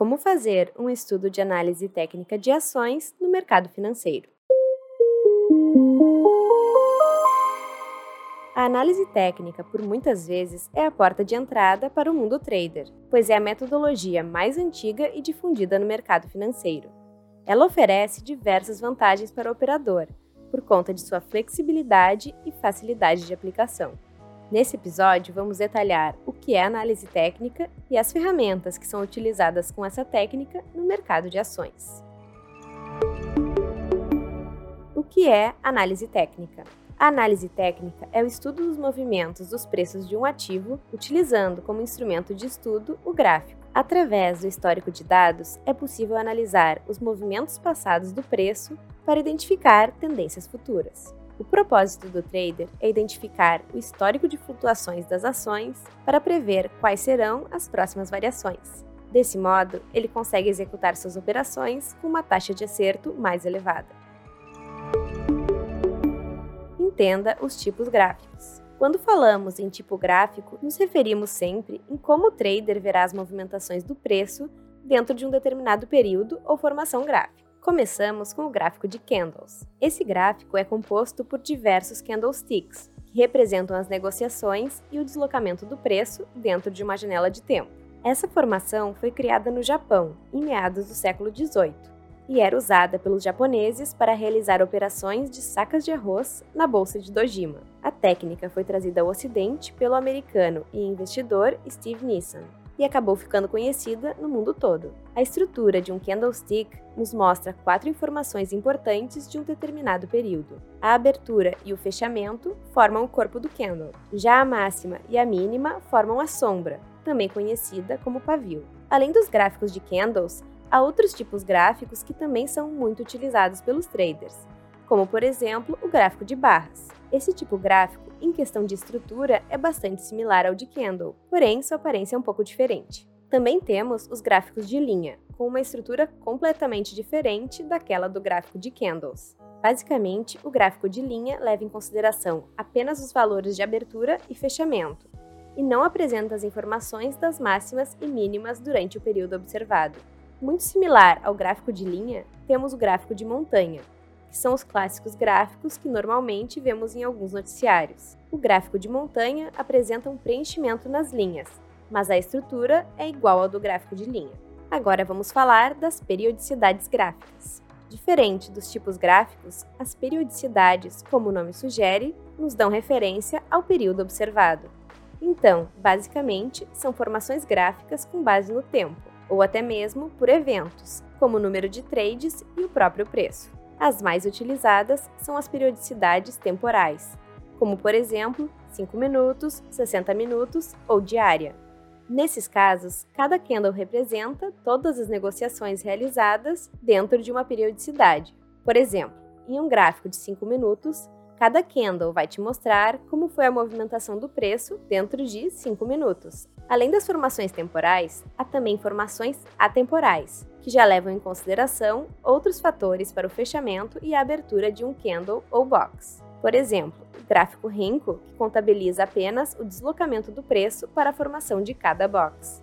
Como fazer um estudo de análise técnica de ações no mercado financeiro. A análise técnica, por muitas vezes, é a porta de entrada para o mundo trader, pois é a metodologia mais antiga e difundida no mercado financeiro. Ela oferece diversas vantagens para o operador, por conta de sua flexibilidade e facilidade de aplicação. Nesse episódio, vamos detalhar o que é análise técnica e as ferramentas que são utilizadas com essa técnica no mercado de ações. O que é análise técnica? A análise técnica é o estudo dos movimentos dos preços de um ativo, utilizando como instrumento de estudo o gráfico. Através do histórico de dados, é possível analisar os movimentos passados do preço para identificar tendências futuras. O propósito do trader é identificar o histórico de flutuações das ações para prever quais serão as próximas variações. Desse modo, ele consegue executar suas operações com uma taxa de acerto mais elevada. Entenda os tipos gráficos. Quando falamos em tipo gráfico, nos referimos sempre em como o trader verá as movimentações do preço dentro de um determinado período ou formação gráfica. Começamos com o gráfico de candles. Esse gráfico é composto por diversos candlesticks, que representam as negociações e o deslocamento do preço dentro de uma janela de tempo. Essa formação foi criada no Japão, em meados do século XVIII, e era usada pelos japoneses para realizar operações de sacas de arroz na bolsa de Dojima. A técnica foi trazida ao Ocidente pelo americano e investidor Steve Nison, e acabou ficando conhecida no mundo todo. A estrutura de um candlestick nos mostra 4 informações importantes de um determinado período. A abertura e o fechamento formam o corpo do candle. Já a máxima e a mínima formam a sombra, também conhecida como pavio. Além dos gráficos de candles, há outros tipos gráficos que também são muito utilizados pelos traders, como, por exemplo, o gráfico de barras. Esse tipo gráfico, em questão de estrutura, é bastante similar ao de candle, porém sua aparência é um pouco diferente. Também temos os gráficos de linha, com uma estrutura completamente diferente daquela do gráfico de candles. Basicamente, o gráfico de linha leva em consideração apenas os valores de abertura e fechamento, e não apresenta as informações das máximas e mínimas durante o período observado. Muito similar ao gráfico de linha, temos o gráfico de montanha, que são os clássicos gráficos que normalmente vemos em alguns noticiários. O gráfico de montanha apresenta um preenchimento nas linhas, mas a estrutura é igual ao do gráfico de linha. Agora vamos falar das periodicidades gráficas. Diferente dos tipos gráficos, as periodicidades, como o nome sugere, nos dão referência ao período observado. Então, basicamente, são formações gráficas com base no tempo, ou até mesmo por eventos, como o número de trades e o próprio preço. As mais utilizadas são as periodicidades temporais, como, por exemplo, 5 minutos, 60 minutos ou diária. Nesses casos, cada candle representa todas as negociações realizadas dentro de uma periodicidade. Por exemplo, em um gráfico de 5 minutos, cada candle vai te mostrar como foi a movimentação do preço dentro de 5 minutos. Além das formações temporais, há também formações atemporais, que já levam em consideração outros fatores para o fechamento e a abertura de um candle ou box. Por exemplo, o gráfico Renko, que contabiliza apenas o deslocamento do preço para a formação de cada box.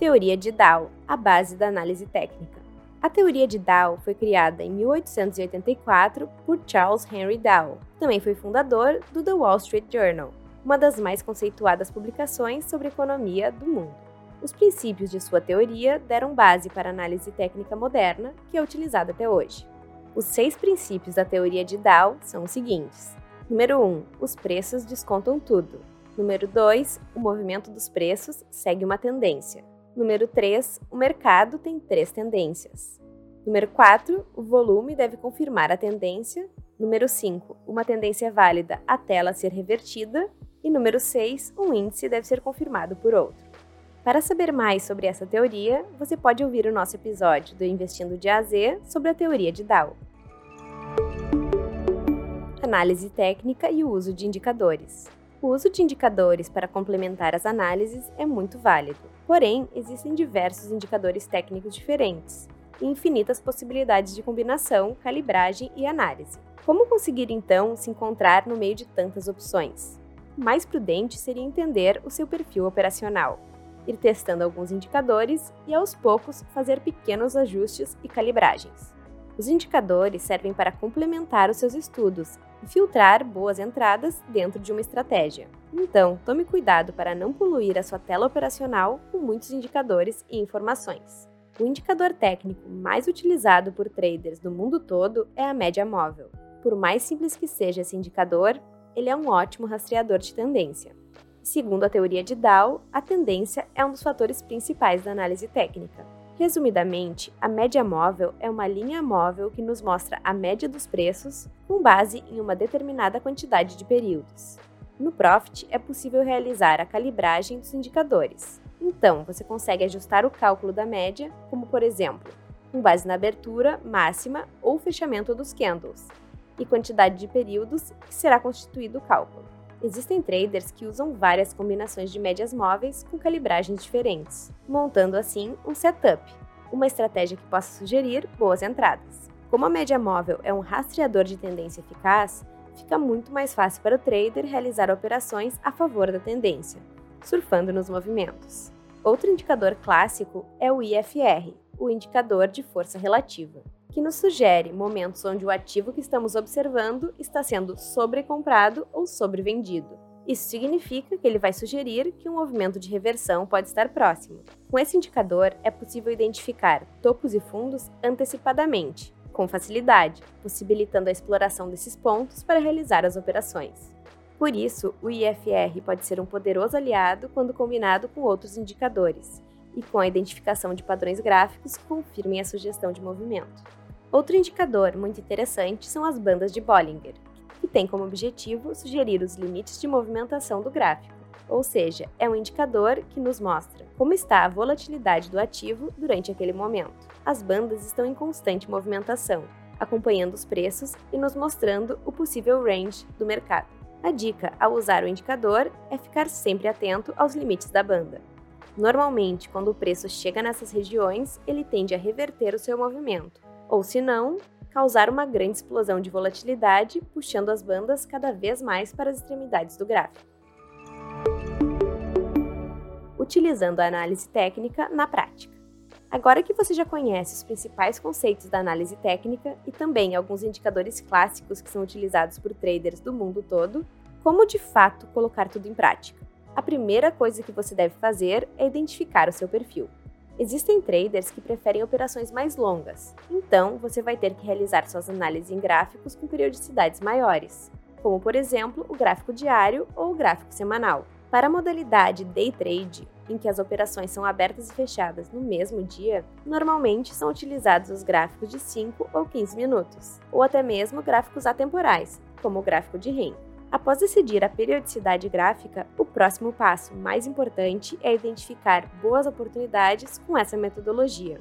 Teoria de Dow, a base da análise técnica. A teoria de Dow foi criada em 1884 por Charles Henry Dow, também foi fundador do The Wall Street Journal, uma das mais conceituadas publicações sobre economia do mundo. Os princípios de sua teoria deram base para a análise técnica moderna, que é utilizada até hoje. Os 6 princípios da teoria de Dow são os seguintes. Número 1. Os preços descontam tudo. Número 2. O movimento dos preços segue uma tendência. Número 3. O mercado tem 3 tendências. Número 4. O volume deve confirmar a tendência. Número 5. Uma tendência é válida até ela ser revertida. E número 6. Um índice deve ser confirmado por outro. Para saber mais sobre essa teoria, você pode ouvir o nosso episódio do Investindo de A a Z sobre a teoria de Dow. Análise técnica e o uso de indicadores. O uso de indicadores para complementar as análises é muito válido. Porém, existem diversos indicadores técnicos diferentes e infinitas possibilidades de combinação, calibragem e análise. Como conseguir, então, se encontrar no meio de tantas opções? O mais prudente seria entender o seu perfil operacional. ir testando alguns indicadores e, aos poucos, fazer pequenos ajustes e calibragens. Os indicadores servem para complementar os seus estudos e filtrar boas entradas dentro de uma estratégia. Então, tome cuidado para não poluir a sua tela operacional com muitos indicadores e informações. O indicador técnico mais utilizado por traders do mundo todo é a média móvel. Por mais simples que seja esse indicador, ele é um ótimo rastreador de tendência. Segundo a teoria de Dow, a tendência é um dos fatores principais da análise técnica. Resumidamente, a média móvel é uma linha móvel que nos mostra a média dos preços com base em uma determinada quantidade de períodos. No Profit, é possível realizar a calibragem dos indicadores. Então, você consegue ajustar o cálculo da média, como por exemplo, com base na abertura, máxima ou fechamento dos candles, e quantidade de períodos que será constituído o cálculo. Existem traders que usam várias combinações de médias móveis com calibragens diferentes, montando assim um setup, uma estratégia que possa sugerir boas entradas. Como a média móvel é um rastreador de tendência eficaz, fica muito mais fácil para o trader realizar operações a favor da tendência, surfando nos movimentos. Outro indicador clássico é o IFR, o indicador de força relativa, que nos sugere momentos onde o ativo que estamos observando está sendo sobrecomprado ou sobrevendido. Isso significa que ele vai sugerir que um movimento de reversão pode estar próximo. Com esse indicador, é possível identificar topos e fundos antecipadamente, com facilidade, possibilitando a exploração desses pontos para realizar as operações. Por isso, o IFR pode ser um poderoso aliado quando combinado com outros indicadores, e com a identificação de padrões gráficos confirmem a sugestão de movimento. Outro indicador muito interessante são as bandas de Bollinger, que tem como objetivo sugerir os limites de movimentação do gráfico, ou seja, é um indicador que nos mostra como está a volatilidade do ativo durante aquele momento. As bandas estão em constante movimentação, acompanhando os preços e nos mostrando o possível range do mercado. A dica ao usar o indicador é ficar sempre atento aos limites da banda. Normalmente, quando o preço chega nessas regiões, ele tende a reverter o seu movimento, ou se não, causar uma grande explosão de volatilidade, puxando as bandas cada vez mais para as extremidades do gráfico. Utilizando a análise técnica na prática. Agora que você já conhece os principais conceitos da análise técnica e também alguns indicadores clássicos que são utilizados por traders do mundo todo, como de fato colocar tudo em prática? A primeira coisa que você deve fazer é identificar o seu perfil. Existem traders que preferem operações mais longas, então você vai ter que realizar suas análises em gráficos com periodicidades maiores, como por exemplo o gráfico diário ou o gráfico semanal. Para a modalidade day trade, em que as operações são abertas e fechadas no mesmo dia, normalmente são utilizados os gráficos de 5 ou 15 minutos, ou até mesmo gráficos atemporais, como o gráfico de renda. Após decidir a periodicidade gráfica, o próximo passo mais importante é identificar boas oportunidades com essa metodologia,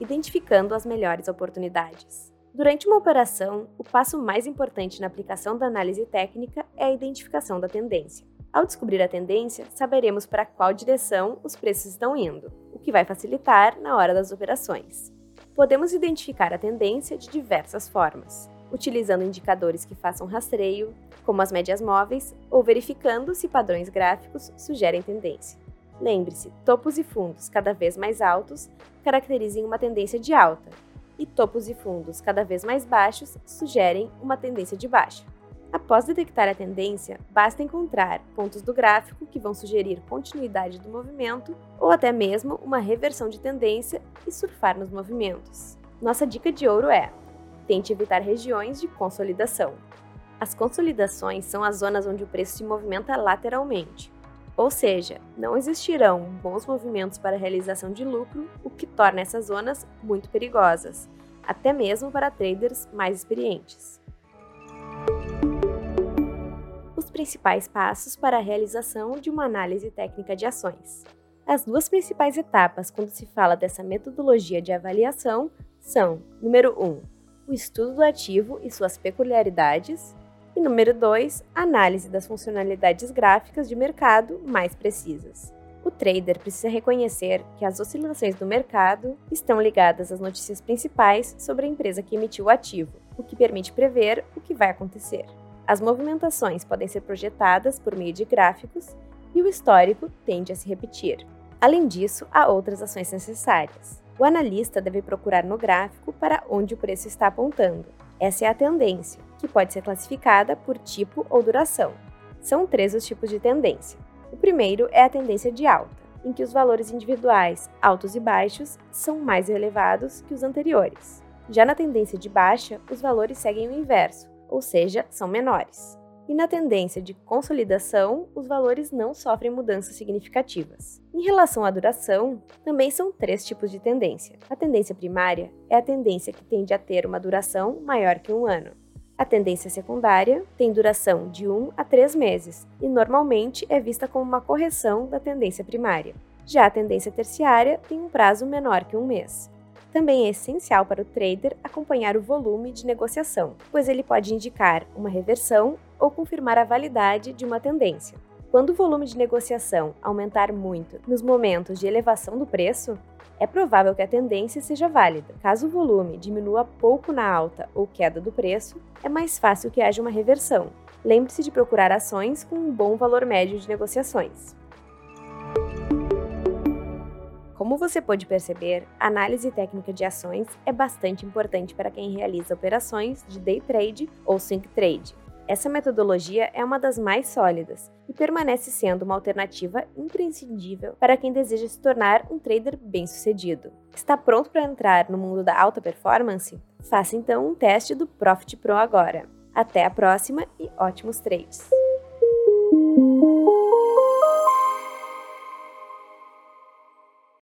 identificando as melhores oportunidades. Durante uma operação, o passo mais importante na aplicação da análise técnica é a identificação da tendência. Ao descobrir a tendência, saberemos para qual direção os preços estão indo, o que vai facilitar na hora das operações. Podemos identificar a tendência de diversas formas, utilizando indicadores que façam rastreio, como as médias móveis, ou verificando se padrões gráficos sugerem tendência. Lembre-se, topos e fundos cada vez mais altos caracterizam uma tendência de alta, e topos e fundos cada vez mais baixos sugerem uma tendência de baixa. Após detectar a tendência, basta encontrar pontos do gráfico que vão sugerir continuidade do movimento ou até mesmo uma reversão de tendência e surfar nos movimentos. Nossa dica de ouro é: tente evitar regiões de consolidação. As consolidações são as zonas onde o preço se movimenta lateralmente, ou seja, não existirão bons movimentos para a realização de lucro, o que torna essas zonas muito perigosas, até mesmo para traders mais experientes. Os principais passos para a realização de uma análise técnica de ações. As duas principais etapas quando se fala dessa metodologia de avaliação são: número 1. O estudo do ativo e suas peculiaridades, e número 2, a análise das funcionalidades gráficas de mercado mais precisas. O trader precisa reconhecer que as oscilações do mercado estão ligadas às notícias principais sobre a empresa que emitiu o ativo, o que permite prever o que vai acontecer. As movimentações podem ser projetadas por meio de gráficos e o histórico tende a se repetir. Além disso, há outras ações necessárias. O analista deve procurar no gráfico para onde o preço está apontando. Essa é a tendência, que pode ser classificada por tipo ou duração. São três os tipos de tendência. O primeiro é a tendência de alta, em que os valores individuais, altos e baixos, são mais elevados que os anteriores. Já na tendência de baixa, os valores seguem o inverso, ou seja, são menores. E na tendência de consolidação, os valores não sofrem mudanças significativas. Em relação à duração, também são três tipos de tendência. A tendência primária é a tendência que tende a ter uma duração maior que um ano. A tendência secundária tem duração de 1 a 3 meses e normalmente é vista como uma correção da tendência primária. Já a tendência terciária tem um prazo menor que um mês. Também é essencial para o trader acompanhar o volume de negociação, pois ele pode indicar uma reversão ou confirmar a validade de uma tendência. Quando o volume de negociação aumentar muito nos momentos de elevação do preço, é provável que a tendência seja válida. Caso o volume diminua pouco na alta ou queda do preço, é mais fácil que haja uma reversão. Lembre-se de procurar ações com um bom valor médio de negociações. Como você pode perceber, a análise técnica de ações é bastante importante para quem realiza operações de day trade ou swing trade. Essa metodologia é uma das mais sólidas e permanece sendo uma alternativa imprescindível para quem deseja se tornar um trader bem-sucedido. Está pronto para entrar no mundo da alta performance? Faça então um teste do Profit Pro agora. Até a próxima e ótimos trades!